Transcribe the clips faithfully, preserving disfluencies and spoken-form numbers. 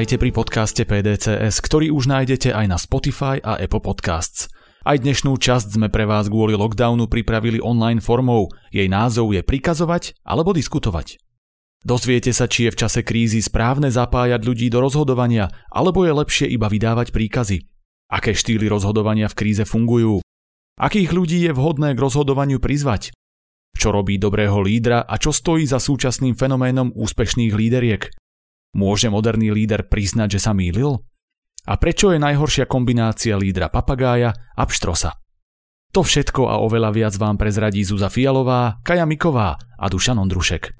Vítajte pri podcaste pé dé cé es, ktorý už nájdete aj na Spotify a Apple Podcasts. Aj dnešnú časť sme pre vás kvôli lockdownu pripravili online formou. Jej názov je prikazovať alebo diskutovať. Dozviete sa, či je v čase krízy správne zapájať ľudí do rozhodovania, alebo je lepšie iba vydávať príkazy. Aké štýly rozhodovania v kríze fungujú? Akých ľudí je vhodné k rozhodovaniu prizvať? Čo robí dobrého lídra a čo stojí za súčasným fenoménom úspešných líderiek? Môže moderný líder priznať, že sa mýlil? A prečo je najhoršia kombinácia lídra papagája a pštrosa? To všetko a oveľa viac vám prezradí Zuza Fialová, Kaja Miková a Dušan Ondrušek.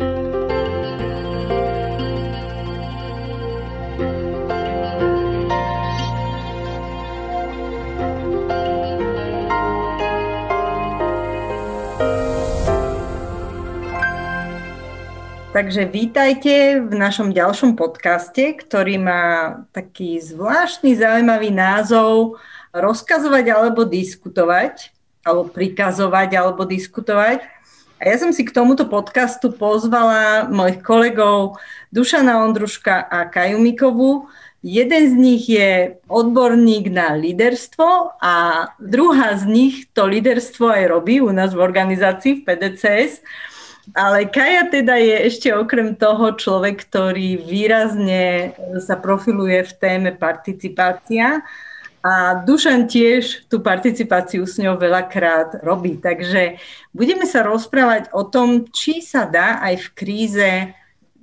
Takže vítajte v našom ďalšom podcaste, ktorý má taký zvláštny zaujímavý názov Rozkazovať alebo diskutovať, alebo prikazovať alebo diskutovať. A ja som si k tomuto podcastu pozvala mojich kolegov Dušana Ondruška a Kaju Mikovú. Jeden z nich je odborník na líderstvo a druhá z nich to líderstvo aj robí u nás v organizácii v pé dé cé es. Ale Kaja teda je ešte okrem toho človek, ktorý výrazne sa profiluje v téme participácia a Dušan tiež tú participáciu s ňou veľakrát robí. Takže budeme sa rozprávať o tom, či sa dá aj v kríze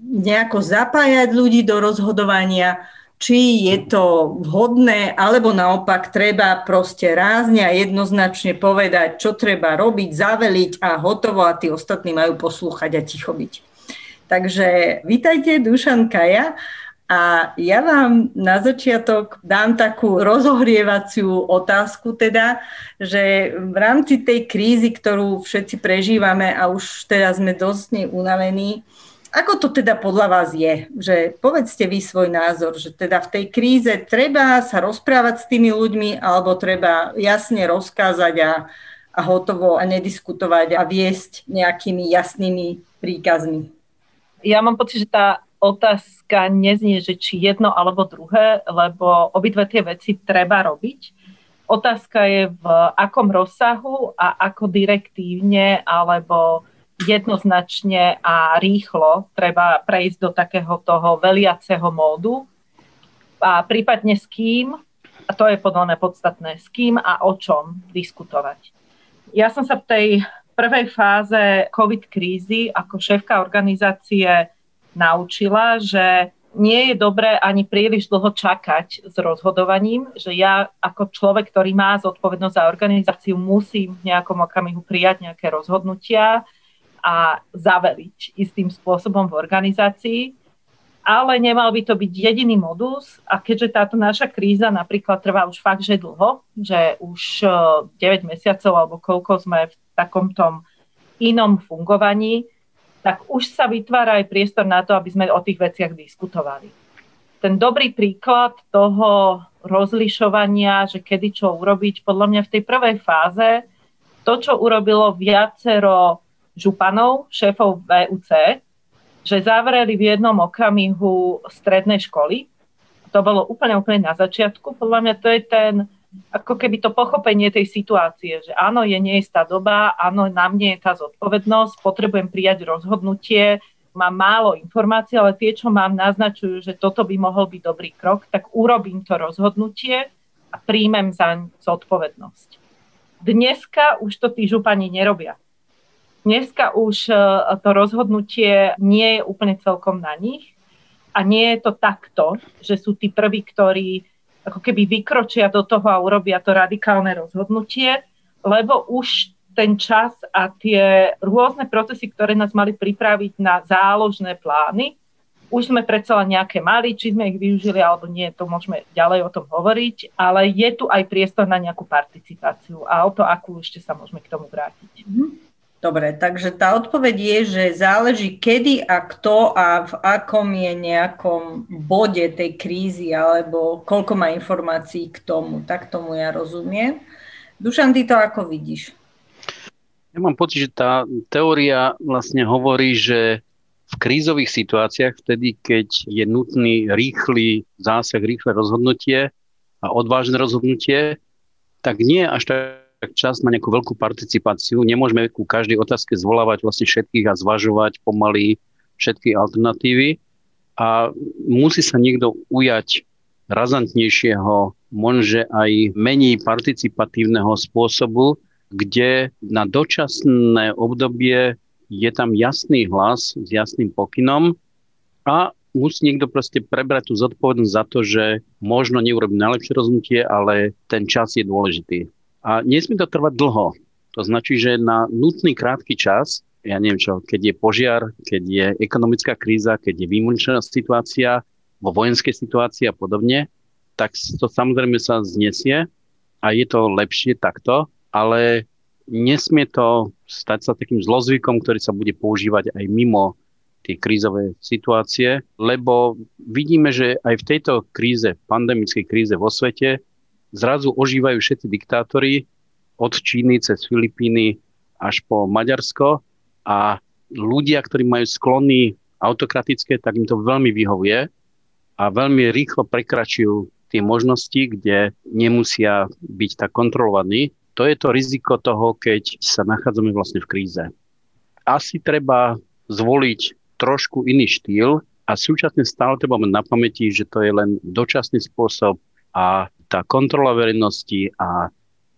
nejako zapájať ľudí do rozhodovania, či je to vhodné, alebo naopak treba proste rázne a jednoznačne povedať, čo treba robiť, zaveliť a hotovo a tí ostatní majú poslúchať a ticho byť. Takže vítajte, Dušan, Kaja, a ja vám na začiatok dám takú rozohrievaciu otázku teda, že v rámci tej krízy, ktorú všetci prežívame a už teraz sme dosť neunavení, ako to teda podľa vás je? Že povedzte vy svoj názor, že teda v tej kríze treba sa rozprávať s tými ľuďmi alebo treba jasne rozkázať a, a hotovo a nediskutovať a viesť nejakými jasnými príkazmi? Ja mám pocit, že tá otázka neznie, že či jedno alebo druhé, lebo obidve tie veci treba robiť. Otázka je v akom rozsahu a ako direktívne alebo jednoznačne a rýchlo treba prejsť do takého toho veliaceho módu a prípadne s kým, a to je podľa mňa podstatné, s kým a o čom diskutovať. Ja som sa v tej prvej fáze COVID krízy ako šéfka organizácie naučila, že nie je dobré ani príliš dlho čakať s rozhodovaním, že ja ako človek, ktorý má zodpovednosť za organizáciu, musím v nejakom okamihu prijať nejaké rozhodnutia a zaveliť istým spôsobom v organizácii, ale nemal by to byť jediný modus a keďže táto naša kríza napríklad trvá už fakt, že dlho, že už deväť mesiacov alebo koľko sme v takomto inom fungovaní, tak už sa vytvára aj priestor na to, aby sme o tých veciach diskutovali. Ten dobrý príklad toho rozlišovania, že kedy čo urobiť, podľa mňa v tej prvej fáze to, čo urobilo viacero županov, šéfov vé ú cé, že zavreli v jednom okamihu strednej školy. To bolo úplne, úplne na začiatku. Podľa mňa to je ten, ako keby to pochopenie tej situácie, že áno, je neistá doba, áno, na mne je tá zodpovednosť, potrebujem prijať rozhodnutie, mám málo informácií, ale tie, čo mám, naznačujú, že toto by mohol byť dobrý krok, tak urobím to rozhodnutie a príjmem zaň zodpovednosť. Dneska už to tí župani nerobia. Dneska už to rozhodnutie nie je úplne celkom na nich a nie je to takto, že sú tí prví, ktorí ako keby vykročia do toho a urobia to radikálne rozhodnutie, lebo už ten čas a tie rôzne procesy, ktoré nás mali pripraviť na záložné plány, už sme predsa len nejaké mali, či sme ich využili alebo nie, to môžeme ďalej o tom hovoriť, ale je tu aj priestor na nejakú participáciu a o to, akú ešte sa môžeme k tomu vrátiť. Mm-hmm. Dobre, takže tá odpoveď je, že záleží kedy a kto a v akom je nejakom bode tej krízy alebo koľko má informácií k tomu. Tak tomu ja rozumiem. Dušan, ty to ako vidíš? Ja mám pocit, že tá teória vlastne hovorí, že v krízových situáciách, vtedy, keď je nutný rýchly zásah, rýchle rozhodnutie a odvážne rozhodnutie, tak nie je až tak čas na nejakú veľkú participáciu. Nemôžeme ku každej otázke zvolávať vlastne všetkých a zvažovať pomaly všetky alternatívy. A musí sa niekto ujať razantnejšieho, možno aj menej participatívneho spôsobu, kde na dočasné obdobie je tam jasný hlas s jasným pokynom a musí niekto proste prebrať tú zodpovednosť za to, že možno neurobí najlepšie rozhodnutie, ale ten čas je dôležitý. A nesmie to trvať dlho. To značí, že na nutný krátky čas, ja neviem čo, keď je požiar, keď je ekonomická kríza, keď je výnimočná situácia, vo vojenskej situácii a podobne, tak to samozrejme sa znesie a je to lepšie takto, ale nesmie to stať sa takým zlozvykom, ktorý sa bude používať aj mimo tie krízové situácie, lebo vidíme, že aj v tejto kríze, pandemickej kríze vo svete, zrazu ožívajú všetci diktátori od Číny cez Filipíny až po Maďarsko a ľudia, ktorí majú sklony autokratické, tak im to veľmi vyhovuje a veľmi rýchlo prekračujú tie možnosti, kde nemusia byť tak kontrolovaní. To je to riziko toho, keď sa nachádzame vlastne v kríze. Asi treba zvoliť trošku iný štýl a súčasne stále treba mať na pamäti, že to je len dočasný spôsob a tá kontrola verejnosti a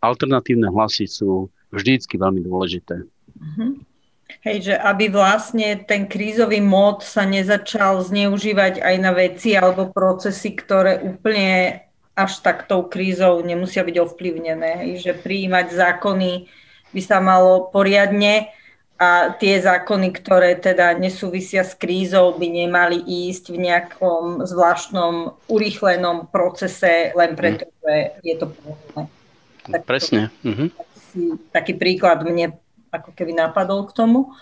alternatívne hlasy sú vždycky veľmi dôležité. Mhm. Hej, že aby vlastne ten krízový mód sa nezačal zneužívať aj na veci alebo procesy, ktoré úplne až tak tou krízou nemusia byť ovplyvnené. Že prijímať zákony by sa malo poriadne a tie zákony, ktoré teda nesúvisia s krízou, by nemali ísť v nejakom zvláštnom urýchlenom procese, len preto, mm. že je to povolené. Presne. Mm-hmm. Taký, taký príklad mne ako keby napadol k tomu.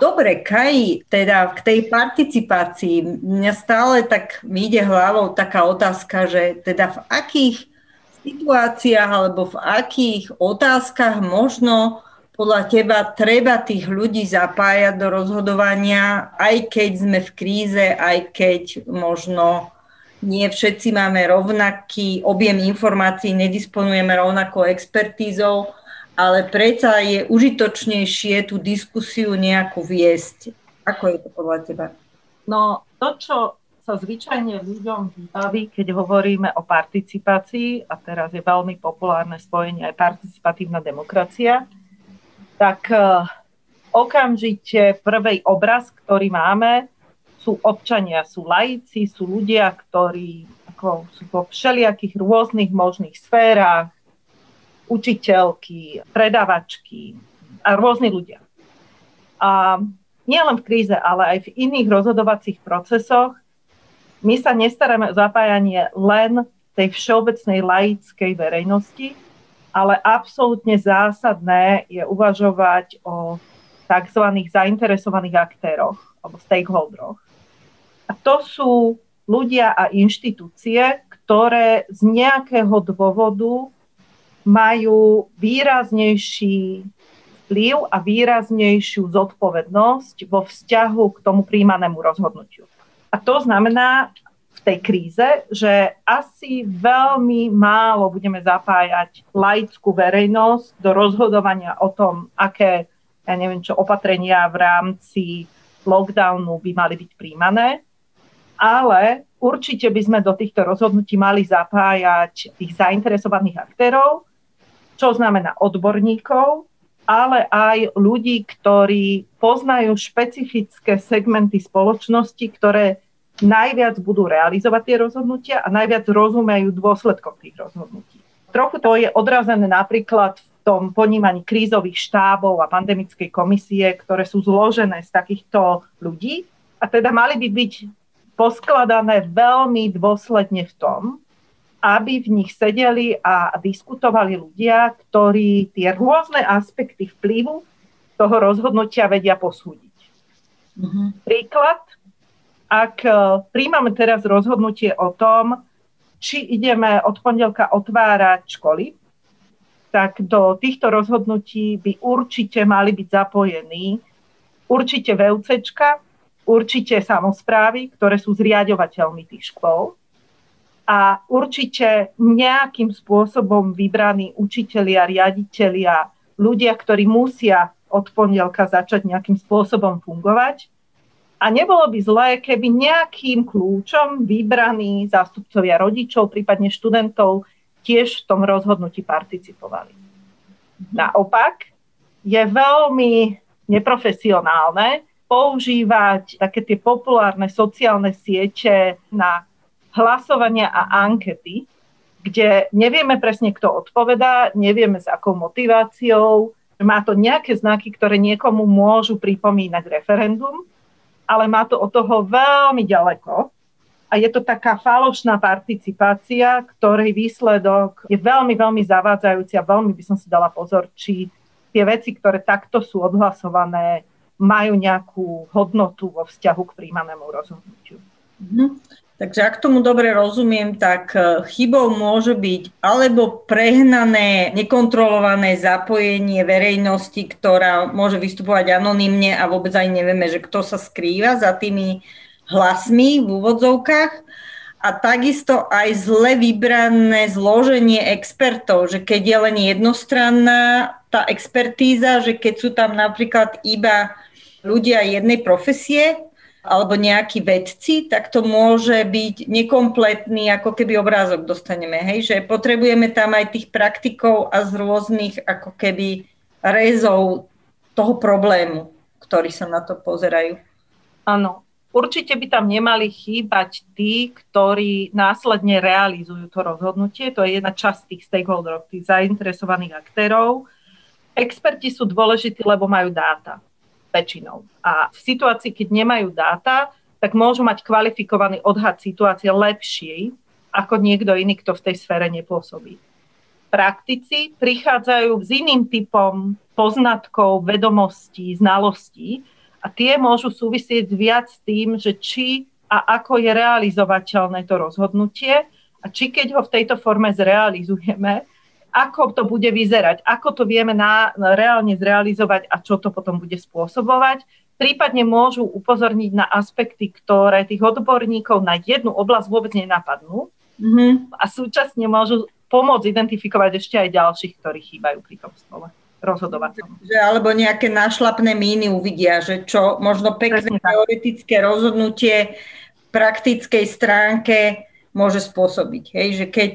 Dobre, Kaji, teda k tej participácii, mňa stále tak mi ide hlavou taká otázka, že teda v akých situáciách alebo v akých otázkach možno podľa teba treba tých ľudí zapájať do rozhodovania, aj keď sme v kríze, aj keď možno nie všetci máme rovnaký objem informácií, nedisponujeme rovnakou expertízou, ale predsa je užitočnejšie tú diskusiu nejakú viesť. Ako je to podľa teba? No to, čo sa zvyčajne ľuďom vybaví, keď hovoríme o participácii, a teraz je veľmi populárne spojenie aj participatívna demokracia, tak uh, okamžite prvý obraz, ktorý máme, sú občania, sú laici, sú ľudia, ktorí ako, sú vo všelijakých rôznych možných sférach, učiteľky, predavačky a rôzni ľudia. A nie len v kríze, ale aj v iných rozhodovacích procesoch my sa nestaráme o zapájanie len tej všeobecnej laickej verejnosti, ale absolútne zásadné je uvažovať o tzv. Zainteresovaných aktéroch alebo stakeholderoch. A to sú ľudia a inštitúcie, ktoré z nejakého dôvodu majú výraznejší vplyv a výraznejšiu zodpovednosť vo vzťahu k tomu prijímanému rozhodnutiu. A to znamená v tej kríze, že asi veľmi málo budeme zapájať laickú verejnosť do rozhodovania o tom, aké, ja neviem čo, opatrenia v rámci lockdownu by mali byť prijímané, ale určite by sme do týchto rozhodnutí mali zapájať tých zainteresovaných aktérov, čo znamená odborníkov, ale aj ľudí, ktorí poznajú špecifické segmenty spoločnosti, ktoré najviac budú realizovať tie rozhodnutia a najviac rozumejú dôsledkom tých rozhodnutí. Trochu to je odrazené napríklad v tom ponímaní krízových štábov a pandemickej komisie, ktoré sú zložené z takýchto ľudí a teda mali by byť poskladané veľmi dôsledne v tom, aby v nich sedeli a diskutovali ľudia, ktorí tie rôzne aspekty vplyvu toho rozhodnutia vedia posúdiť. Mm-hmm. Príklad, ak príjmame teraz rozhodnutie o tom, či ideme od pondelka otvárať školy, tak do týchto rozhodnutí by určite mali byť zapojení určite VUCčka, určite samosprávy, ktoré sú zriaďovateľmi tých škôl a určite nejakým spôsobom vybraní učitelia, riaditelia, ľudia, ktorí musia od pondelka začať nejakým spôsobom fungovať. A nebolo by zlé, keby nejakým kľúčom vybraní zástupcovia rodičov, prípadne študentov, tiež v tom rozhodnutí participovali. Naopak, je veľmi neprofesionálne používať také tie populárne sociálne siete na hlasovania a ankety, kde nevieme presne, kto odpovedá, nevieme s akou motiváciou, má to nejaké znaky, ktoré niekomu môžu pripomínať referendum, ale má to od toho veľmi ďaleko a je to taká falošná participácia, ktorej výsledok je veľmi, veľmi zavádzajúci a veľmi by som si dala pozor, či tie veci, ktoré takto sú odhlasované, majú nejakú hodnotu vo vzťahu k príjmanému rozhodnutiu. Mhm. Takže ak tomu dobre rozumiem, tak chybou môže byť alebo prehnané, nekontrolované zapojenie verejnosti, ktorá môže vystupovať anonymne a vôbec aj nevieme, že kto sa skrýva za tými hlasmi v úvodzovkách. A takisto aj zle vybrané zloženie expertov, že keď je len jednostranná tá expertíza, že keď sú tam napríklad iba ľudia jednej profesie, alebo nejakí vedci, tak to môže byť nekompletný, ako keby obrázok dostaneme, hej, že potrebujeme tam aj tých praktikov a z rôznych ako keby rezov toho problému, ktorí sa na to pozerajú. Áno, určite by tam nemali chýbať tí, ktorí následne realizujú to rozhodnutie, to je jedna časť tých stakeholderov, tých zainteresovaných aktérov. Experti sú dôležití, lebo majú dáta. Väčšinou. A v situácii, keď nemajú dáta, tak môžu mať kvalifikovaný odhad situácie lepší ako niekto iný, kto v tej sfére nepôsobí. Praktici prichádzajú s iným typom poznatkov, vedomostí, znalostí a tie môžu súvisieť viac s tým, že či a ako je realizovateľné to rozhodnutie a či keď ho v tejto forme zrealizujeme, ako to bude vyzerať, ako to vieme na, reálne zrealizovať a čo to potom bude spôsobovať. Prípadne môžu upozorniť na aspekty, ktoré tých odborníkov na jednu oblasť vôbec nenapadnú mm-hmm. a súčasne môžu pomôcť identifikovať ešte aj ďalších, ktorí chýbajú pri tom stole rozhodovacom. Alebo nejaké nášlapné míny uvidia, že čo možno pekné teoretické rozhodnutie v praktickej stránke môže spôsobiť. Hej, že keď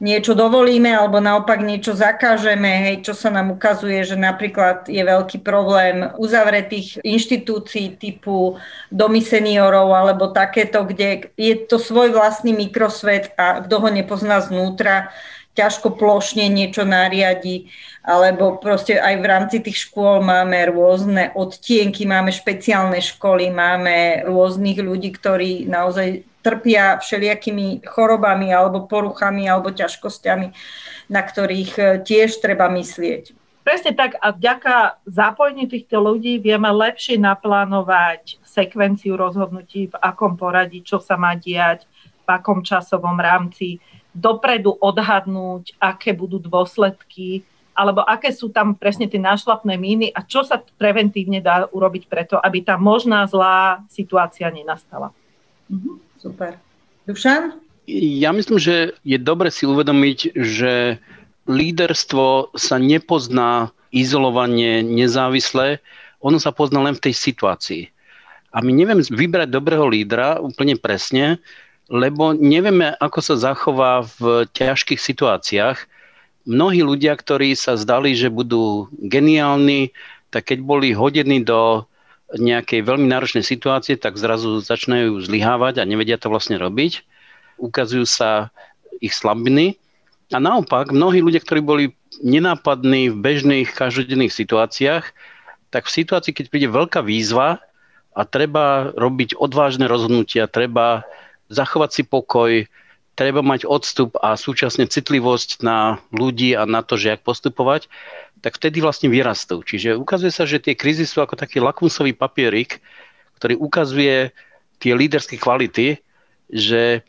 niečo dovolíme alebo naopak niečo zakážeme, hej, čo sa nám ukazuje, že napríklad je veľký problém uzavretých inštitúcií typu domy seniorov alebo takéto, kde je to svoj vlastný mikrosvet a kto ho nepozná znútra, ťažko plošne niečo nariadi, alebo proste aj v rámci tých škôl máme rôzne odtienky, máme špeciálne školy, máme rôznych ľudí, ktorí naozaj trpia všelijakými chorobami alebo poruchami alebo ťažkosťami, na ktorých tiež treba myslieť. Presne tak a vďaka zapojeniu týchto ľudí vieme lepšie naplánovať sekvenciu rozhodnutí, v akom poradí, čo sa má diať, v akom časovom rámci, dopredu odhadnúť, aké budú dôsledky, alebo aké sú tam presne tie nášlapné míny a čo sa preventívne dá urobiť preto, aby tá možná zlá situácia nenastala. Mhm, super. Dušan? Ja myslím, že je dobre si uvedomiť, že líderstvo sa nepozná izolovanie, nezávisle. Ono sa pozná len v tej situácii. A my nevieme vybrať dobrého lídra úplne presne, lebo nevieme, ako sa zachová v ťažkých situáciách. Mnohí ľudia, ktorí sa zdali, že budú geniálni, tak keď boli hodení do nejakej veľmi náročnej situácie, tak zrazu začnú zlyhávať a nevedia to vlastne robiť. Ukazujú sa ich slabiny. A naopak, mnohí ľudia, ktorí boli nenápadní v bežných, každodenných situáciách, tak v situácii, keď príde veľká výzva a treba robiť odvážne rozhodnutia, treba zachovať si pokoj, treba mať odstup a súčasne citlivosť na ľudí a na to, že jak postupovať, tak vtedy vlastne vyrastú. Čiže ukazuje sa, že tie krízy sú ako taký lakmusový papierik, ktorý ukazuje tie líderské kvality, že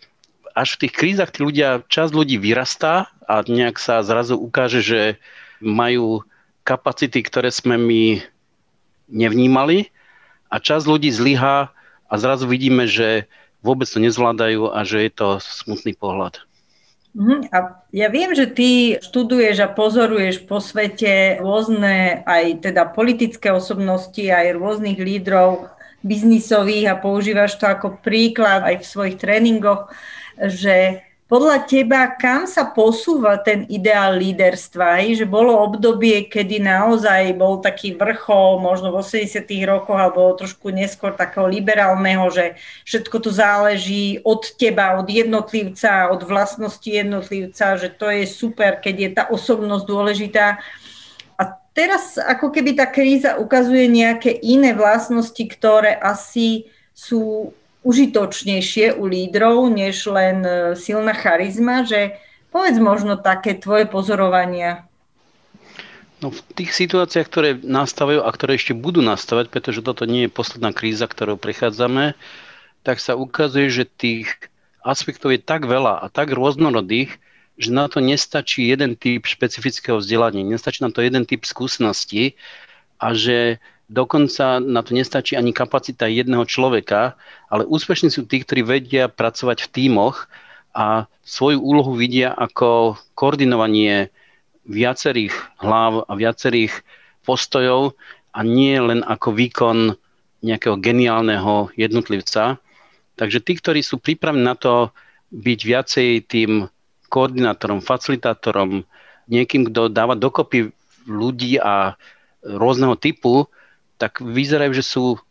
až v tých krízach tí ľudia, časť ľudí vyrastá a nejak sa zrazu ukáže, že majú kapacity, ktoré sme my nevnímali a časť ľudí zlyhá a a zrazu vidíme, že vôbec to nezvládajú a že je to smutný pohľad. A ja viem, že ty študuješ a pozoruješ po svete rôzne aj teda politické osobnosti, aj rôznych lídrov biznisových a používaš to ako príklad aj v svojich tréningoch, že podľa teba, kam sa posúva ten ideál líderstva? Hej? Že bolo obdobie, kedy naozaj bol taký vrchol, možno v osemdesiatych rokoch, alebo trošku neskôr takého liberálneho, že všetko tu záleží od teba, od jednotlivca, od vlastnosti jednotlivca, že to je super, keď je tá osobnosť dôležitá. A teraz ako keby tá kríza ukazuje nejaké iné vlastnosti, ktoré asi sú užitočnejšie u lídrov, než len silná charizma, že povedz možno také tvoje pozorovania. No v tých situáciách, ktoré nastávajú a ktoré ešte budú nastávať, pretože toto nie je posledná kríza, ktorou prechádzame, tak sa ukazuje, že tých aspektov je tak veľa a tak rôznorodých, že na to nestačí jeden typ špecifického vzdelania, nestačí na to jeden typ skúsenosti a že dokonca na to nestačí ani kapacita jedného človeka, ale úspešní sú tí, ktorí vedia pracovať v tímoch a svoju úlohu vidia ako koordinovanie viacerých hlav a viacerých postojov a nie len ako výkon nejakého geniálneho jednotlivca. Takže tí, ktorí sú pripravení na to byť viacej tým koordinátorom, facilitátorom, niekým, kto dáva dokopy ľudí a rôzneho typu, tak vyzerajú, že sú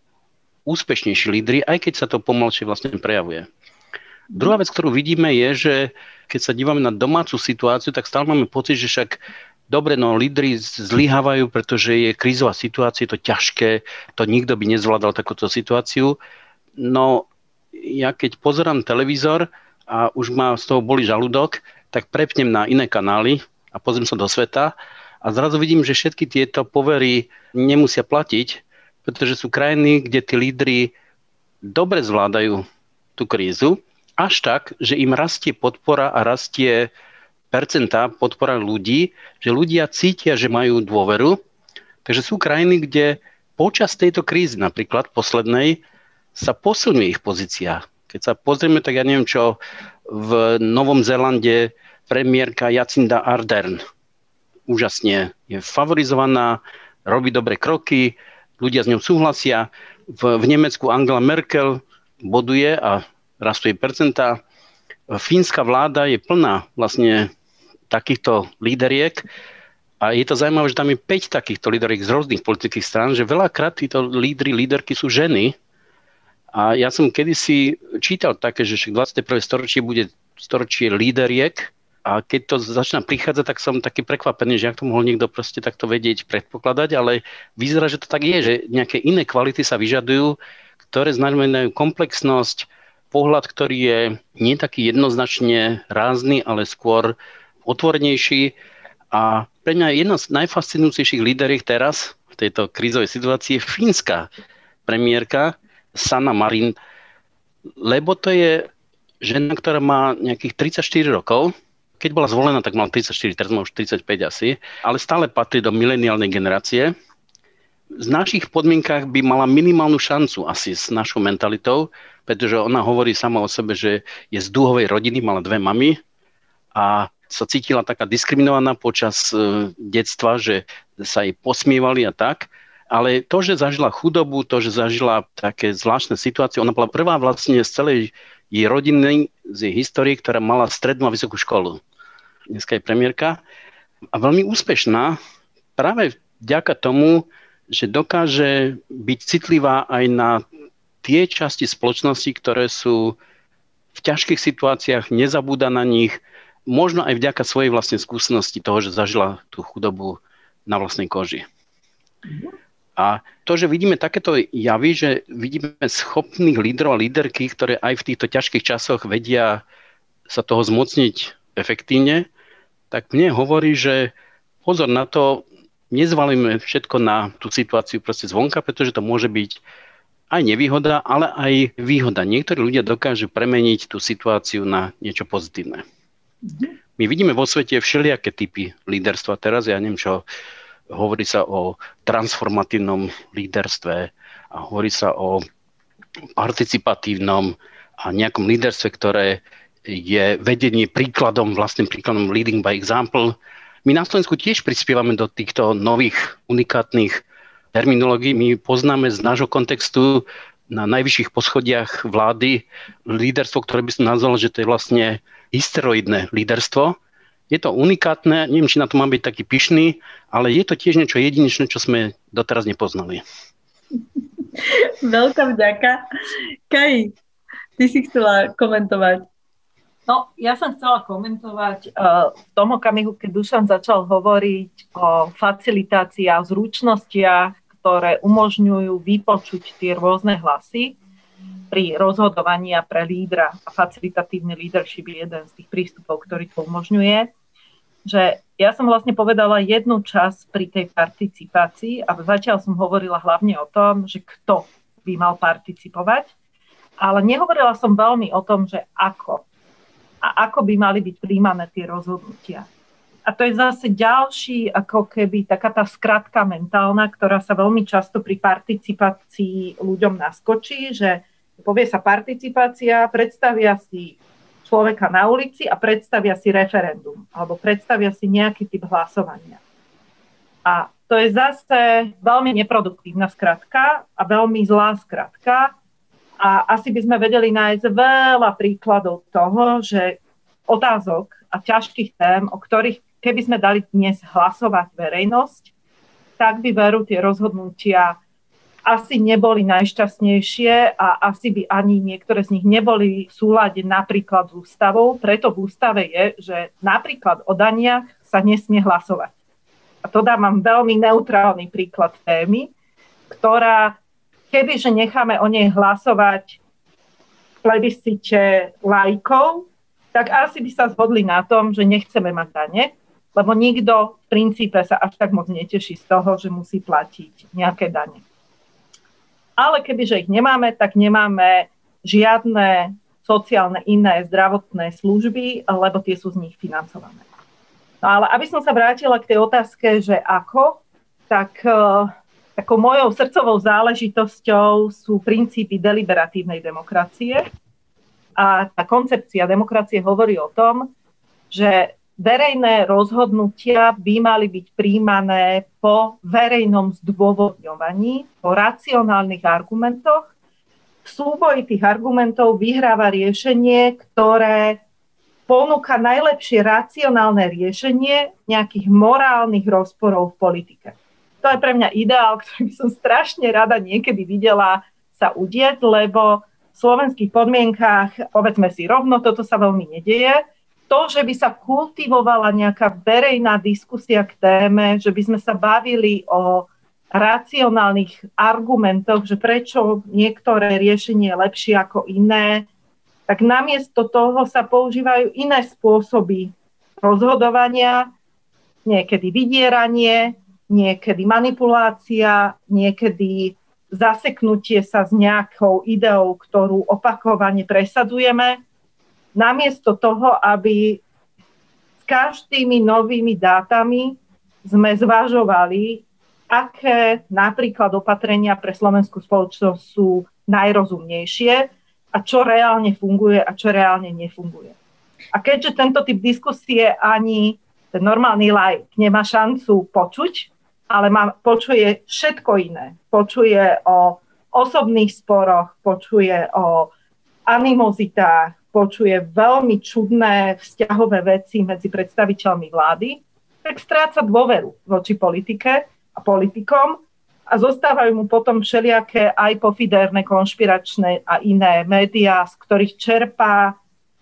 úspešnejší lídri, aj keď sa to pomalšie vlastne prejavuje. Druhá vec, ktorú vidíme, je, že keď sa dívame na domácu situáciu, tak stále máme pocit, že však dobre, no lídri zlyhávajú, pretože je krízová situácia, je to ťažké, to nikto by nezvládal takúto situáciu. No ja keď pozerám televízor a už ma z toho bolí žalúdok, tak prepnem na iné kanály a pozriem sa do sveta. A zrazu vidím, že všetky tieto povery nemusia platiť, pretože sú krajiny, kde tí lídri dobre zvládajú tú krízu, až tak, že im rastie podpora a rastie percentá podpora ľudí, že ľudia cítia, že majú dôveru. Takže sú krajiny, kde počas tejto krízy, napríklad poslednej, sa posilňuje ich pozícia. Keď sa pozrieme, tak ja neviem čo, v Novom Zélande premiérka Jacinda Ardern úžasne je favorizovaná, robí dobré kroky, ľudia s ňou súhlasia. V, v Nemecku Angela Merkel boduje a rastú jej percentá. Fínska vláda je plná vlastne takýchto líderiek a je to zaujímavé, že tam je päť takýchto líderiek z rôznych politických strán, že veľakrát títo lídri, líderky sú ženy. A ja som kedysi čítal také, že dvadsiate prvé storočie bude storočie líderiek. A keď to začína prichádzať, tak som taký prekvapený, že ak to mohol niekto proste takto vedieť, predpokladať, ale vyzerá, že to tak je, že nejaké iné kvality sa vyžadujú, ktoré znamenajú komplexnosť, pohľad, ktorý je nie taký jednoznačne rázny, ale skôr otvorenejší. A pre mňa jedna z najfascinujúcejších líderiek teraz v tejto krízovej situácii je fínska premiérka Sanna Marin, lebo to je žena, ktorá má nejakých tridsaťštyri rokov. Keď bola zvolená, tak mal tridsaťštyri, teraz má už tridsaťpäť asi, ale stále patrí do mileniálnej generácie. V našich podmienkach by mala minimálnu šancu asi s našou mentalitou, pretože ona hovorí sama o sebe, že je z dúhovej rodiny, mala dve mamy a sa cítila taká diskriminovaná počas detstva, že sa jej posmievali a tak. Ale to, že zažila chudobu, to, že zažila také zvláštne situácie, ona bola prvá vlastne z celej jej rodiny, z jej histórie, ktorá mala strednú a vysokú školu. Dneska je premiérka a veľmi úspešná práve vďaka tomu, že dokáže byť citlivá aj na tie časti spoločnosti, ktoré sú v ťažkých situáciách, nezabúda na nich, možno aj vďaka svojej vlastnej skúsenosti toho, že zažila tú chudobu na vlastnej koži. A to, že vidíme takéto javy, že vidíme schopných lídrov a líderky, ktoré aj v týchto ťažkých časoch vedia sa toho zmocniť efektívne, tak mne hovorí, že pozor na to, nezvalíme všetko na tú situáciu proste zvonka, pretože to môže byť aj nevýhoda, ale aj výhoda. Niektorí ľudia dokážu premeniť tú situáciu na niečo pozitívne. My vidíme vo svete všelijaké typy líderstva. Teraz ja neviem čo, hovorí sa o transformatívnom líderstve a hovorí sa o participatívnom a nejakom líderstve, ktoré je vedenie príkladom, vlastným príkladom leading by example. My na Slovensku tiež prispievame do týchto nových unikátnych terminológií. My poznáme z nášho kontextu na najvyšších poschodiach vlády líderstvo, ktoré by som nazval, že to je vlastne hysteroidné líderstvo. Je to unikátne, neviem, či na to mám byť taký pyšný, ale je to tiež niečo jedinečné, čo sme doteraz nepoznali. Veľká vďaka. Kaji, ty si chcela komentovať. No, ja som chcela komentovať uh, v tom okamihu, keď Dušan začal hovoriť o facilitácii a zručnostiach, ktoré umožňujú vypočuť tie rôzne hlasy pri rozhodovaní a pre lídra. A facilitatívny leadership je jeden z tých prístupov, ktorý to umožňuje. Že ja som vlastne povedala jednu časť pri tej participácii a zatiaľ som hovorila hlavne o tom, že kto by mal participovať, ale nehovorila som veľmi o tom, že ako a ako by mali byť príjmané tie rozhodnutia. A to je zase ďalší, ako keby taká tá skratka mentálna, ktorá sa veľmi často pri participácii ľuďom naskočí, že povie sa participácia, predstavia si človeka na ulici a predstavia si referendum, alebo predstavia si nejaký typ hlasovania. A to je zase veľmi neproduktívna skratka a veľmi zlá skratka a asi by sme vedeli nájsť veľa príkladov toho, že otázok a ťažkých tém, o ktorých keby sme dali dnes hlasovať verejnosť, tak by veru tie rozhodnutia asi neboli najšťastnejšie a asi by ani niektoré z nich neboli v súlade napríklad s ústavou. Preto v ústave je, že napríklad o daniach sa nesmie hlasovať. A to dávam veľmi neutrálny príklad témy, ktorá, kebyže necháme o nej hlasovať v plebiscite laikov, tak asi by sa zhodli na tom, že nechceme mať dane, lebo nikto v princípe sa až tak moc neteší z toho, že musí platiť nejaké dane. Ale kebyže ich nemáme, tak nemáme žiadne sociálne, iné, zdravotné služby, lebo tie sú z nich financované. No ale aby som sa vrátila k tej otázke, že ako, tak takou mojou srdcovou záležitosťou sú princípy deliberatívnej demokracie. A tá koncepcia demokracie hovorí o tom, že verejné rozhodnutia by mali byť príjmané po verejnom zdôvodňovaní, po racionálnych argumentoch. V súboji tých argumentov vyhráva riešenie, ktoré ponúka najlepšie racionálne riešenie nejakých morálnych rozporov v politike. To je pre mňa ideál, ktorý by som strašne rada niekedy videla sa udieť, lebo v slovenských podmienkách, povedzme si rovno, toto sa veľmi nedeje. To, že by sa kultivovala nejaká verejná diskusia k téme, že by sme sa bavili o racionálnych argumentoch, že prečo niektoré riešenie je lepšie ako iné, tak namiesto toho sa používajú iné spôsoby rozhodovania, niekedy vydieranie, niekedy manipulácia, niekedy zaseknutie sa s nejakou ideou, ktorú opakovane presadzujeme, namiesto toho, aby s každými novými dátami sme zvažovali, aké napríklad opatrenia pre slovenskú spoločnosť sú najrozumnejšie a čo reálne funguje a čo reálne nefunguje. A keďže tento typ diskusie ani ten normálny laik nemá šancu počuť, ale má, počuje všetko iné. Počuje o osobných sporoch, počuje o animozitách, počuje veľmi čudné vzťahové veci medzi predstaviteľmi vlády, tak stráca dôveru voči politike a politikom a zostávajú mu potom všelijaké aj pofidérne, konšpiračné a iné médiá, z ktorých čerpá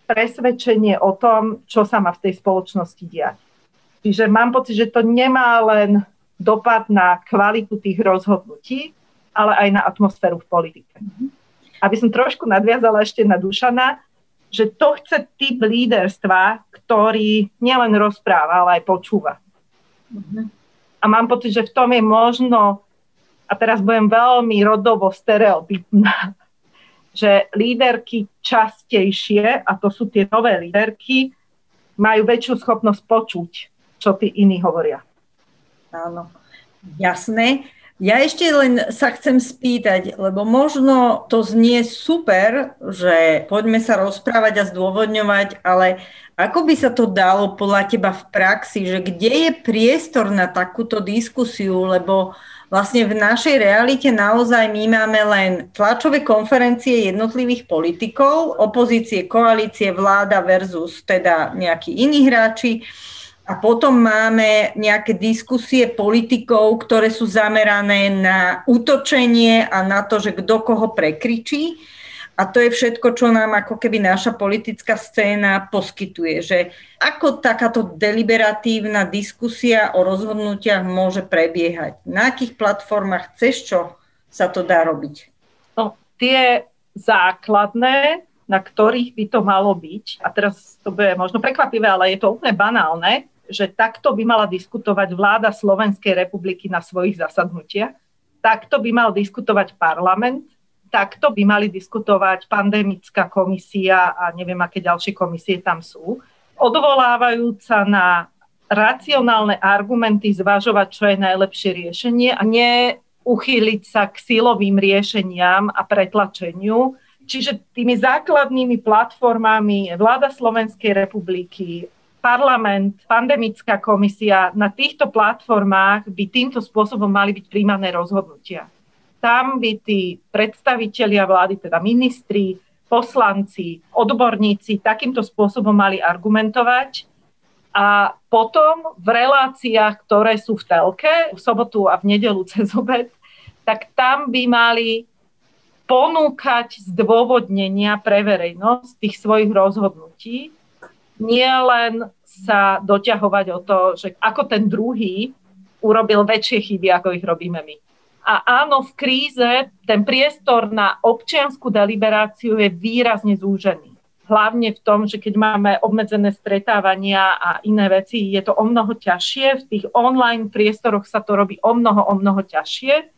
presvedčenie o tom, čo sa má v tej spoločnosti diať. Čiže mám pocit, že to nemá len dopad na kvalitu tých rozhodnutí, ale aj na atmosféru v politike. Aby som trošku nadviazala ešte na Dušana, že to chce typ líderstva, ktorý nielen rozpráva, ale aj počúva. Uh-huh. A mám pocit, že v tom je možno, a teraz budem veľmi rodovo stereotypná, že líderky častejšie, a to sú tie nové líderky, majú väčšiu schopnosť počuť, čo tí iní hovoria. Áno, jasné. Ja ešte len sa chcem spýtať, lebo možno to znie super, že poďme sa rozprávať a zdôvodňovať, ale ako by sa to dalo podľa teba v praxi, že kde je priestor na takúto diskusiu, lebo vlastne v našej realite naozaj my máme len tlačové konferencie jednotlivých politikov, opozície, koalície, vláda versus teda nejakí iní hráči. A potom máme nejaké diskusie politikov, ktoré sú zamerané na útočenie a na to, že kto koho prekričí. A to je všetko, čo nám ako keby naša politická scéna poskytuje. Že ako takáto deliberatívna diskusia o rozhodnutiach môže prebiehať? Na akých platformách cez čo sa to dá robiť? No, tie základné, na ktorých by to malo byť, a teraz to bude možno prekvapivé, ale je to úplne banálne, že takto by mala diskutovať vláda Slovenskej republiky na svojich zasadnutiach, takto by mal diskutovať parlament, takto by mali diskutovať pandemická komisia a neviem, aké ďalšie komisie tam sú, odvolávajúc sa na racionálne argumenty, zvažovať, čo je najlepšie riešenie a neuchýliť sa k silovým riešeniam a pretlačeniu. Čiže tými základnými platformami vláda Slovenskej republiky, parlament, pandemická komisia, na týchto platformách by týmto spôsobom mali byť prijímané rozhodnutia. Tam by tí predstavitelia vlády, teda ministri, poslanci, odborníci takýmto spôsobom mali argumentovať a potom v reláciách, ktoré sú v telke, v sobotu a v nedeľu cez obed, tak tam by mali ponúkať zdôvodnenia pre verejnosť tých svojich rozhodnutí, nie len sa doťahovať o to, že ako ten druhý urobil väčšie chyby, ako ich robíme my. A áno, v kríze ten priestor na občiansku deliberáciu je výrazne zúžený. Hlavne v tom, že keď máme obmedzené stretávania a iné veci, je to o mnoho ťažšie. V tých online priestoroch sa to robí o mnoho, o mnoho ťažšie.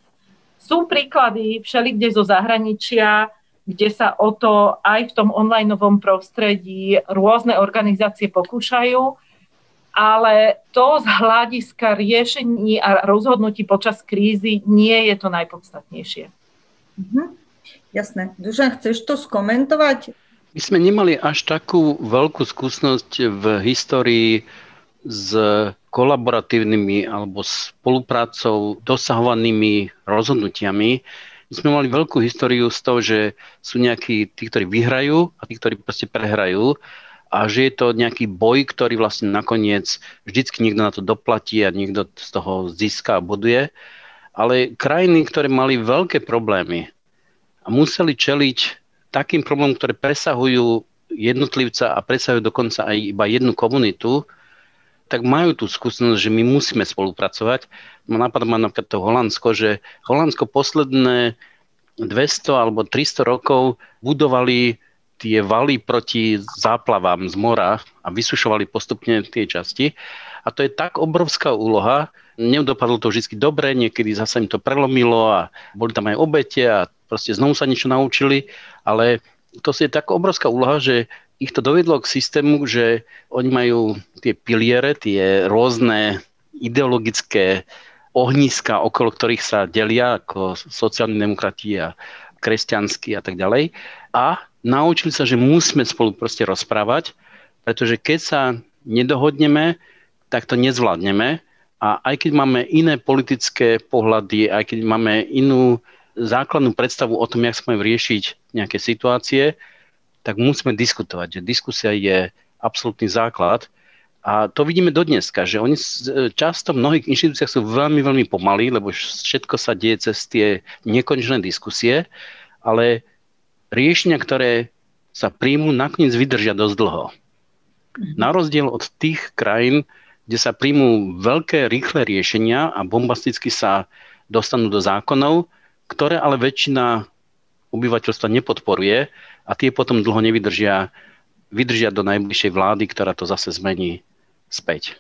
Sú príklady všelikde zo zahraničia, kde sa o to aj v tom onlineovom prostredí rôzne organizácie pokúšajú, ale to z hľadiska riešení a rozhodnutí počas krízy nie je to najpodstatnejšie. Mhm. Jasné. Dušan, chceš to skomentovať? My sme nemali až takú veľkú skúsenosť v histórii s kolaboratívnymi alebo spoluprácou dosahovanými rozhodnutiami. My sme mali veľkú históriu z toho, že sú nejakí tí, ktorí vyhrajú a tí, ktorí proste prehrajú a že je to nejaký boj, ktorý vlastne nakoniec vždycky niekto na to doplatí a niekto z toho získa a boduje. Ale krajiny, ktoré mali veľké problémy a museli čeliť takým problémom, ktoré presahujú jednotlivca a presahujú dokonca aj iba jednu komunitu, tak majú tú skúsenosť, že my musíme spolupracovať. Napadá ma napríklad to Holandsko, že Holandsko posledné dvesto alebo tristo rokov budovali tie valy proti záplavám z mora a vysušovali postupne tie časti. A to je tak obrovská úloha. Nedopadlo to vždy dobre, niekedy zase im to prelomilo a boli tam aj obete a proste znovu sa niečo naučili, ale to je tak obrovská úloha, že ich to dovedlo k systému, že oni majú tie piliere, tie rôzne ideologické ohniska, okolo ktorých sa delia, ako sociálni demokrati a kresťanskí a tak ďalej. A naučili sa, že musíme spolu proste rozprávať, pretože keď sa nedohodneme, tak to nezvládneme. A aj keď máme iné politické pohľady, aj keď máme inú základnú predstavu o tom, jak sa majú riešiť nejaké situácie, tak musíme diskutovať, že diskusia je absolútny základ. A to vidíme dodneska, že oni často v mnohých inštitúciách sú veľmi, veľmi pomalí, lebo všetko sa deje cez tie nekonečné diskusie, ale riešenia, ktoré sa príjmú, nakoniec vydržia dosť dlho. Na rozdiel od tých krajín, kde sa príjmú veľké, rýchle riešenia a bombasticky sa dostanú do zákonov, ktoré ale väčšina obyvateľstva nepodporuje, a tie potom dlho nevydržia, vydržia do najbližšej vlády, ktorá to zase zmení späť.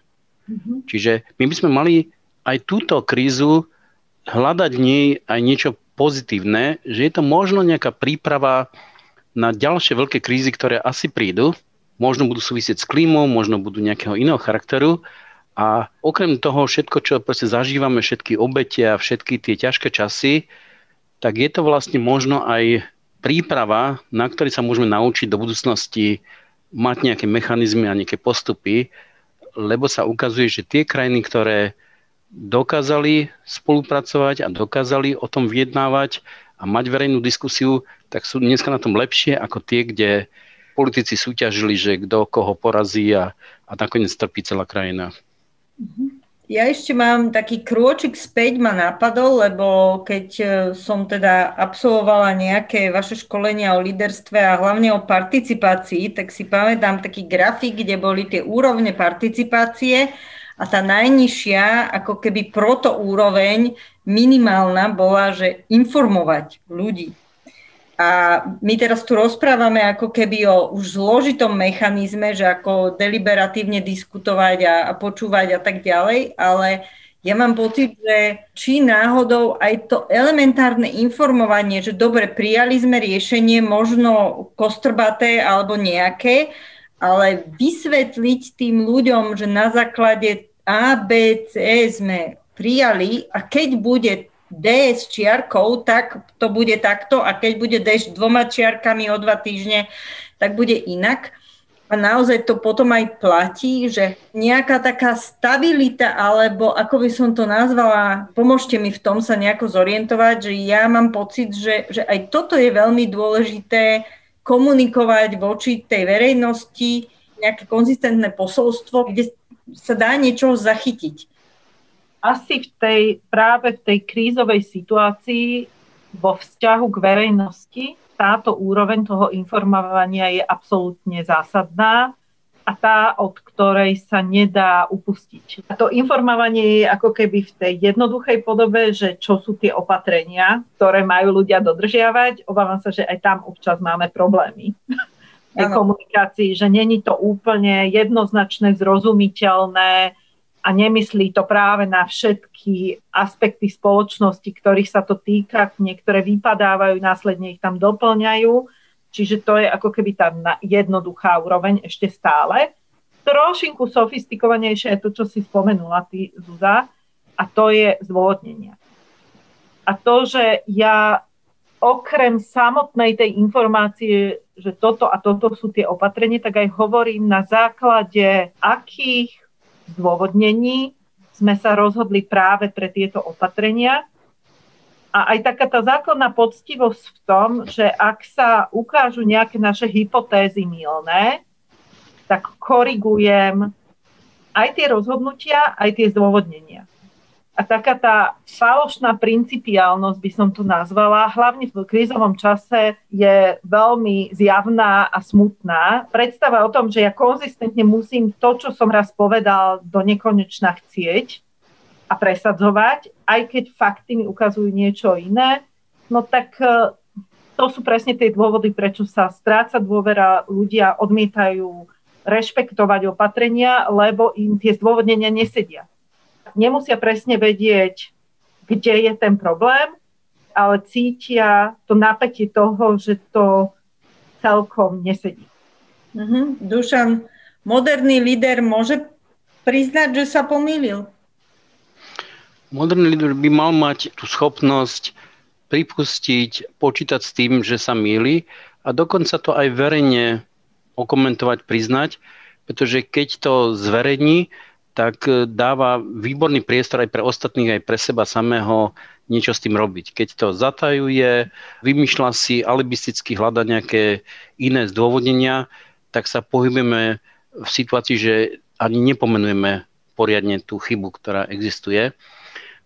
Mm-hmm. Čiže my by sme mali aj túto krízu hľadať v nej aj niečo pozitívne, že je to možno nejaká príprava na ďalšie veľké krízy, ktoré asi prídu. Možno budú súvisieť s klímou, možno budú nejakého iného charakteru a A okrem toho všetko, čo proste zažívame, všetky obete a všetky tie ťažké časy, tak je to vlastne možno aj príprava, na ktorej sa môžeme naučiť do budúcnosti mať nejaké mechanizmy a nejaké postupy, lebo sa ukazuje, že tie krajiny, ktoré dokázali spolupracovať a dokázali o tom vyjednávať a mať verejnú diskusiu, tak sú dneska na tom lepšie ako tie, kde politici súťažili, že kto koho porazí a, a nakoniec trpí celá krajina. Ja ešte mám taký krôčik späť, ma napadol, lebo keď som teda absolvovala nejaké vaše školenia o líderstve a hlavne o participácii, tak si pamätám taký grafik, kde boli tie úrovne participácie a tá najnižšia, ako keby protoúroveň minimálna bola, že informovať ľudí. A my teraz tu rozprávame ako keby o už zložitom mechanizme, že ako deliberatívne diskutovať a, a počúvať a tak ďalej, ale ja mám pocit, že či náhodou aj to elementárne informovanie, že dobre, prijali sme riešenie, možno kostrbaté alebo nejaké, ale vysvetliť tým ľuďom, že na základe A, B, C sme prijali a keď bude D s čiarkou, tak to bude takto a keď bude D s dvoma čiarkami o dva týždne, tak bude inak. A naozaj to potom aj platí, že nejaká taká stabilita, alebo ako by som to nazvala, pomôžte mi v tom sa nejako zorientovať, že ja mám pocit, že, že aj toto je veľmi dôležité komunikovať voči tej verejnosti, nejaké konzistentné posolstvo, kde sa dá niečo zachytiť. Asi v tej, práve v tej krízovej situácii vo vzťahu k verejnosti táto úroveň toho informovania je absolútne zásadná a tá, od ktorej sa nedá upustiť. A to informovanie je ako keby v tej jednoduchej podobe, že čo sú tie opatrenia, ktoré majú ľudia dodržiavať. Obávam sa, že aj tam občas máme problémy v tej komunikácii, že není to úplne jednoznačné, zrozumiteľné, a nemyslí to práve na všetky aspekty spoločnosti, ktorých sa to týka, niektoré vypadávajú, následne ich tam doplňajú. Čiže to je ako keby tá jednoduchá úroveň ešte stále. Trošinku sofistikovanejšie je to, čo si spomenula ty, Zuza, a to je zdôvodnenie. A to, že ja okrem samotnej tej informácie, že toto a toto sú tie opatrenia, tak aj hovorím na základe akých zdôvodnení sme sa rozhodli práve pre tieto opatrenia. A aj taká tá základná poctivosť v tom, že ak sa ukážu nejaké naše hypotézy mylné, tak korigujem aj tie rozhodnutia, aj tie zdôvodnenia. A taká tá falošná principiálnosť, by som to nazvala, hlavne v krízovom čase je veľmi zjavná a smutná. Predstava o tom, že ja konzistentne musím to, čo som raz povedal, do nekonečna chcieť a presadzovať, aj keď fakty mi ukazujú niečo iné, no tak to sú presne tie dôvody, prečo sa stráca dôvera, ľudia odmietajú rešpektovať opatrenia, lebo im tie zdôvodnenia nesedia. Nemusia presne vedieť, kde je ten problém, ale cítia to napätie toho, že to celkom nesedí. Uh-huh. Dušan, moderný líder môže priznať, že sa pomýlil? Moderný líder by mal mať tú schopnosť pripustiť, počítať s tým, že sa mýli a dokonca to aj verejne okomentovať, priznať, pretože keď to zverejní, tak dáva výborný priestor aj pre ostatných, aj pre seba samého niečo s tým robiť. Keď to zatajuje, vymýšľa si, alibisticky hľada nejaké iné zdôvodnenia, tak sa pohybujeme v situácii, že ani nepomenujeme poriadne tú chybu, ktorá existuje.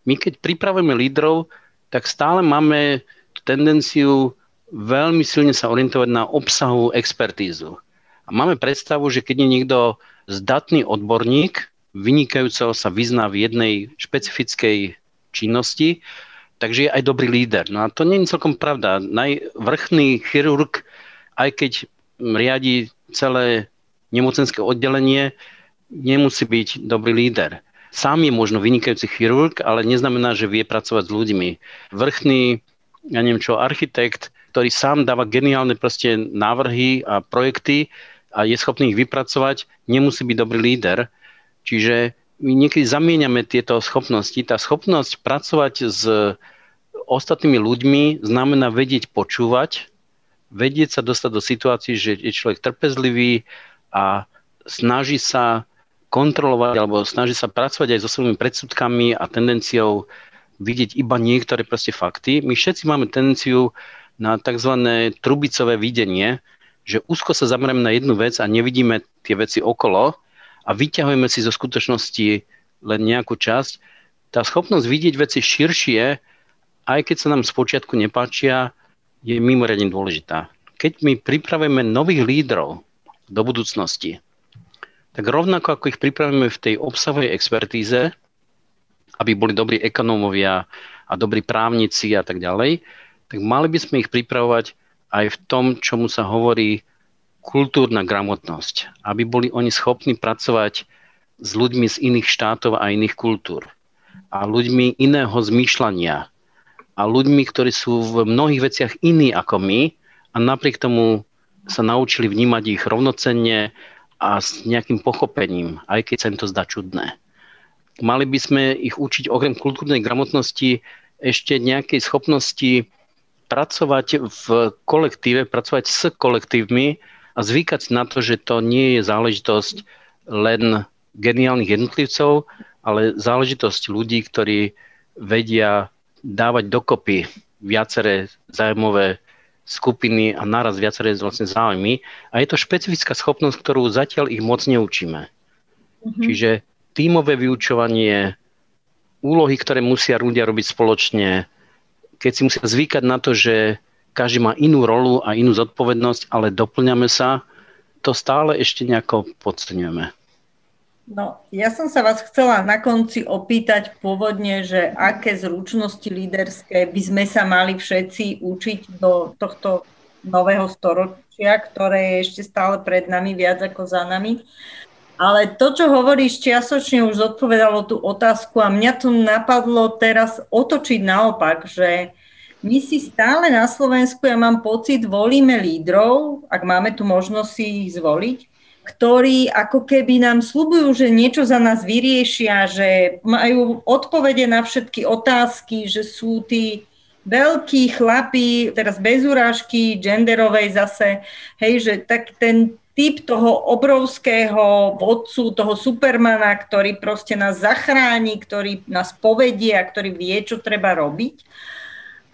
My keď pripravujeme lídrov, tak stále máme tendenciu veľmi silne sa orientovať na obsahovú expertízu. A máme predstavu, že keď je niekto zdatný odborník, vynikajúceho sa vyzná v jednej špecifickej činnosti, takže je aj dobrý líder. No a to nie je celkom pravda. Najvrchný chirurg, aj keď riadi celé nemocenské oddelenie, nemusí byť dobrý líder. Sám je možno vynikajúci chirurg, ale neznamená, že vie pracovať s ľuďmi. Vrchný, ja neviem čo, architekt, ktorý sám dáva geniálne proste návrhy a projekty a je schopný ich vypracovať, nemusí byť dobrý líder. Čiže my niekedy zamieňame tieto schopnosti. Tá schopnosť pracovať s ostatnými ľuďmi znamená vedieť počúvať, vedieť sa dostať do situácií, že je človek trpezlivý a snaží sa kontrolovať alebo snaží sa pracovať aj so svojimi predsudkami a tendenciou vidieť iba niektoré proste fakty. My všetci máme tendenciu na tzv. Trubicové videnie, že úzko sa zameriame na jednu vec a nevidíme tie veci okolo a vyťahujeme si zo skutočnosti len nejakú časť. Tá schopnosť vidieť veci širšie, aj keď sa nám z počiatku nepáčia, je mimoriadne dôležitá. Keď my pripravíme nových lídrov do budúcnosti, tak rovnako ako ich pripravíme v tej obsahovej expertíze, aby boli dobrí ekonómovia a dobrí právnici a tak ďalej, tak mali by sme ich pripravovať aj v tom, čomu sa hovorí kultúrna gramotnosť. Aby boli oni schopní pracovať s ľuďmi z iných štátov a iných kultúr. A ľuďmi iného zmýšľania. A ľuďmi, ktorí sú v mnohých veciach iní ako my a napriek tomu sa naučili vnímať ich rovnocenne a s nejakým pochopením, aj keď sa im to zdá čudné. Mali by sme ich učiť okrem kultúrnej gramotnosti ešte nejakej schopnosti pracovať v kolektíve, pracovať s kolektívmi a zvykať na to, že to nie je záležitosť len geniálnych jednotlivcov, ale záležitosť ľudí, ktorí vedia dávať dokopy viaceré zájmové skupiny a naraz viaceré vlastne záujmy. A je to špecifická schopnosť, ktorú zatiaľ ich moc neučíme. Mm-hmm. Čiže tímové vyučovanie, úlohy, ktoré musia ľudia robiť spoločne, keď si musia zvykať na to, že každý má inú rolu a inú zodpovednosť, ale doplňame sa, to stále ešte nejako podceňujeme. No, ja som sa vás chcela na konci opýtať pôvodne, že aké zručnosti líderské by sme sa mali všetci učiť do tohto nového storočia, ktoré je ešte stále pred nami, viac ako za nami. Ale to, čo hovoríš, čiastočne už zodpovedalo tú otázku a mňa to napadlo teraz otočiť naopak, že my si stále na Slovensku, ja mám pocit, volíme lídrov, ak máme tu možnosť si ich zvoliť, ktorí ako keby nám sľubujú, že niečo za nás vyriešia, že majú odpovede na všetky otázky, že sú tí veľkí chlapí, teraz bez urážky, genderovej zase, hej, že tak ten typ toho obrovského vodcu, toho supermana, ktorý proste nás zachráni, ktorý nás povedie a ktorý vie, čo treba robiť.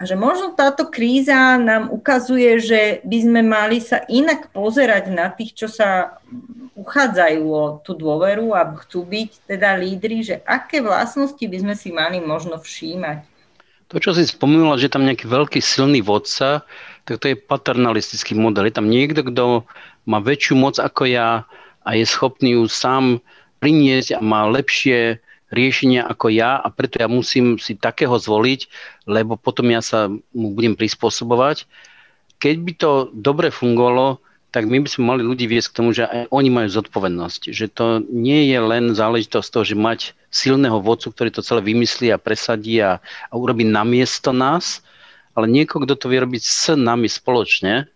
A že možno táto kríza nám ukazuje, že by sme mali sa inak pozerať na tých, čo sa uchádzajú o tú dôveru a chcú byť teda lídri, že aké vlastnosti by sme si mali možno všímať. To, čo si spomínala, že tam nejaký veľký silný vodca, tak to je paternalistický model. Je tam niekto, kto má väčšiu moc ako ja a je schopný ju sám priniesť a má lepšie riešenia ako ja a preto ja musím si takého zvoliť, lebo potom ja sa mu budem prispôsobovať. Keď by to dobre fungovalo, tak my by sme mali ľudí viesť k tomu, že aj oni majú zodpovednosť. Že to nie je len záležitosť toho, že mať silného vodcu, ktorý to celé vymyslí a presadí a, a urobí namiesto nás, ale niekoho, kto to vie robiť s nami spoločne.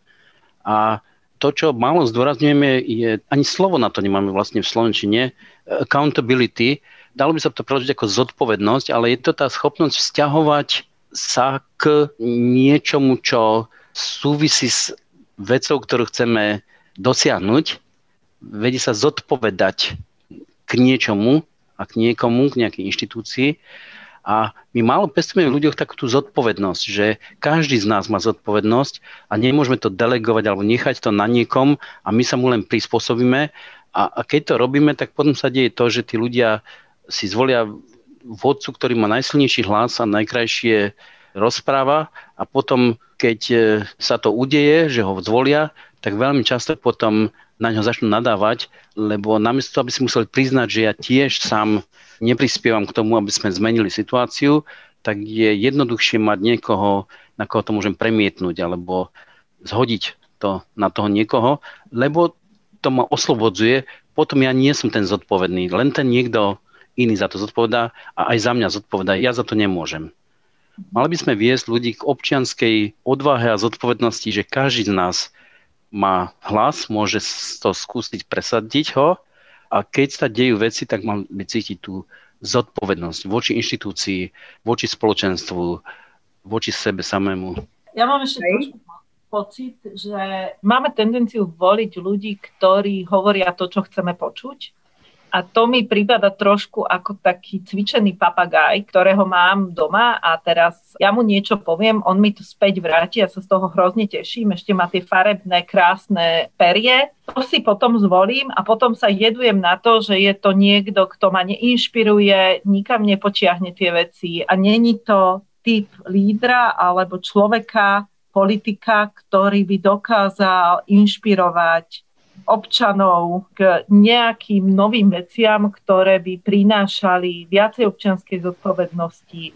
A to, čo málo zdôrazňujeme, je, ani slovo na to nemáme vlastne v slovenčine, accountability, dalo by sa to preložiť ako zodpovednosť, ale je to tá schopnosť vzťahovať sa k niečomu, čo súvisí s vecou, ktorú chceme dosiahnuť, vedie sa zodpovedať k niečomu a k niekomu, k nejakej inštitúcii. A my málo pestujeme v ľuďoch takú tú zodpovednosť, že každý z nás má zodpovednosť a nemôžeme to delegovať alebo nechať to na niekom a my sa mu len prispôsobíme. A, a keď to robíme, tak potom sa deje to, že tí ľudia si zvolia vodcu, ktorý má najsilnejší hlas a najkrajšie rozpráva a potom, keď sa to udeje, že ho zvolia, tak veľmi často potom na ňo začnú nadávať, lebo namiesto, aby si museli priznať, že ja tiež sám neprispievam k tomu, aby sme zmenili situáciu, tak je jednoduchšie mať niekoho, na koho to môžem premietnúť, alebo zhodiť to na toho niekoho, lebo to ma oslobodzuje, potom ja nie som ten zodpovedný, len ten niekto iný za to zodpovedá a aj za mňa zodpovedá, ja za to nemôžem. Mali by sme viesť ľudí k občianskej odvahe a zodpovednosti, že každý z nás má hlas, môže to skúsiť presadiť ho A keď sa dejú veci, tak mám cítiť tú zodpovednosť voči inštitúcii, voči spoločenstvu, voči sebe samému. Ja mám ešte trošku pocit, že máme tendenciu voliť ľudí, ktorí hovoria to, čo chceme počuť. A to mi pripadá trošku ako taký cvičený papagáj, ktorého mám doma a teraz ja mu niečo poviem, on mi to späť vráti, ja sa z toho hrozne teším, ešte má tie farebné, krásne perie. To si potom zvolím a potom sa jedujem na to, že je to niekto, kto ma neinšpiruje, nikam nepočiahne tie veci a není to typ lídra alebo človeka, politika, ktorý by dokázal inšpirovať občanov k nejakým novým veciam, ktoré by prinášali viacej občianskej zodpovednosti,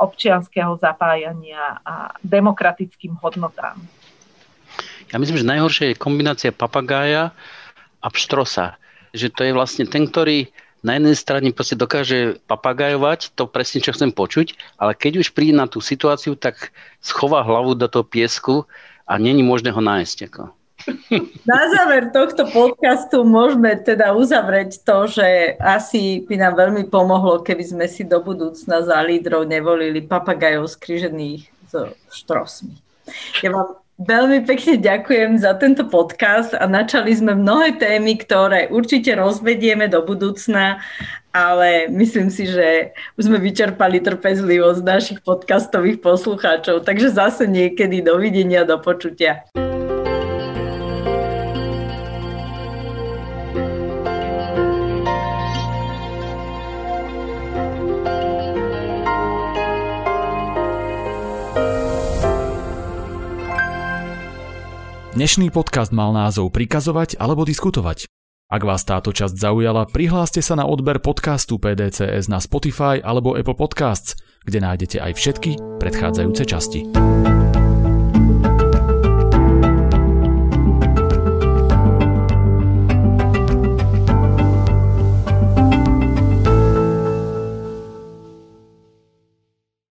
občianskeho zapájania a demokratickým hodnotám. Ja myslím, že najhoršia je kombinácia papagája a pštrosa. Že to je vlastne ten, ktorý na jednej strane proste dokáže papagajovať to presne, čo chcem počuť, ale keď už príde na tú situáciu, tak schová hlavu do toho piesku a není možné ho nájsť. Ako. Na záver tohto podcastu môžeme teda uzavrieť to, že asi by nám veľmi pomohlo, keby sme si do budúcna za lídrov nevolili papagajov skrižených so štrosmi. Ja vám veľmi pekne ďakujem za tento podcast a načali sme mnohé témy, ktoré určite rozvedieme do budúcna, ale myslím si, že už sme vyčerpali trpezlivosť našich podcastových poslucháčov, takže zase niekedy dovidenia, do počutia. Dnešný podcast mal názov Prikazovať alebo diskutovať. Ak vás táto časť zaujala, prihláste sa na odber podcastu pé dé cé es na Spotify alebo Apple Podcasts, kde nájdete aj všetky predchádzajúce časti.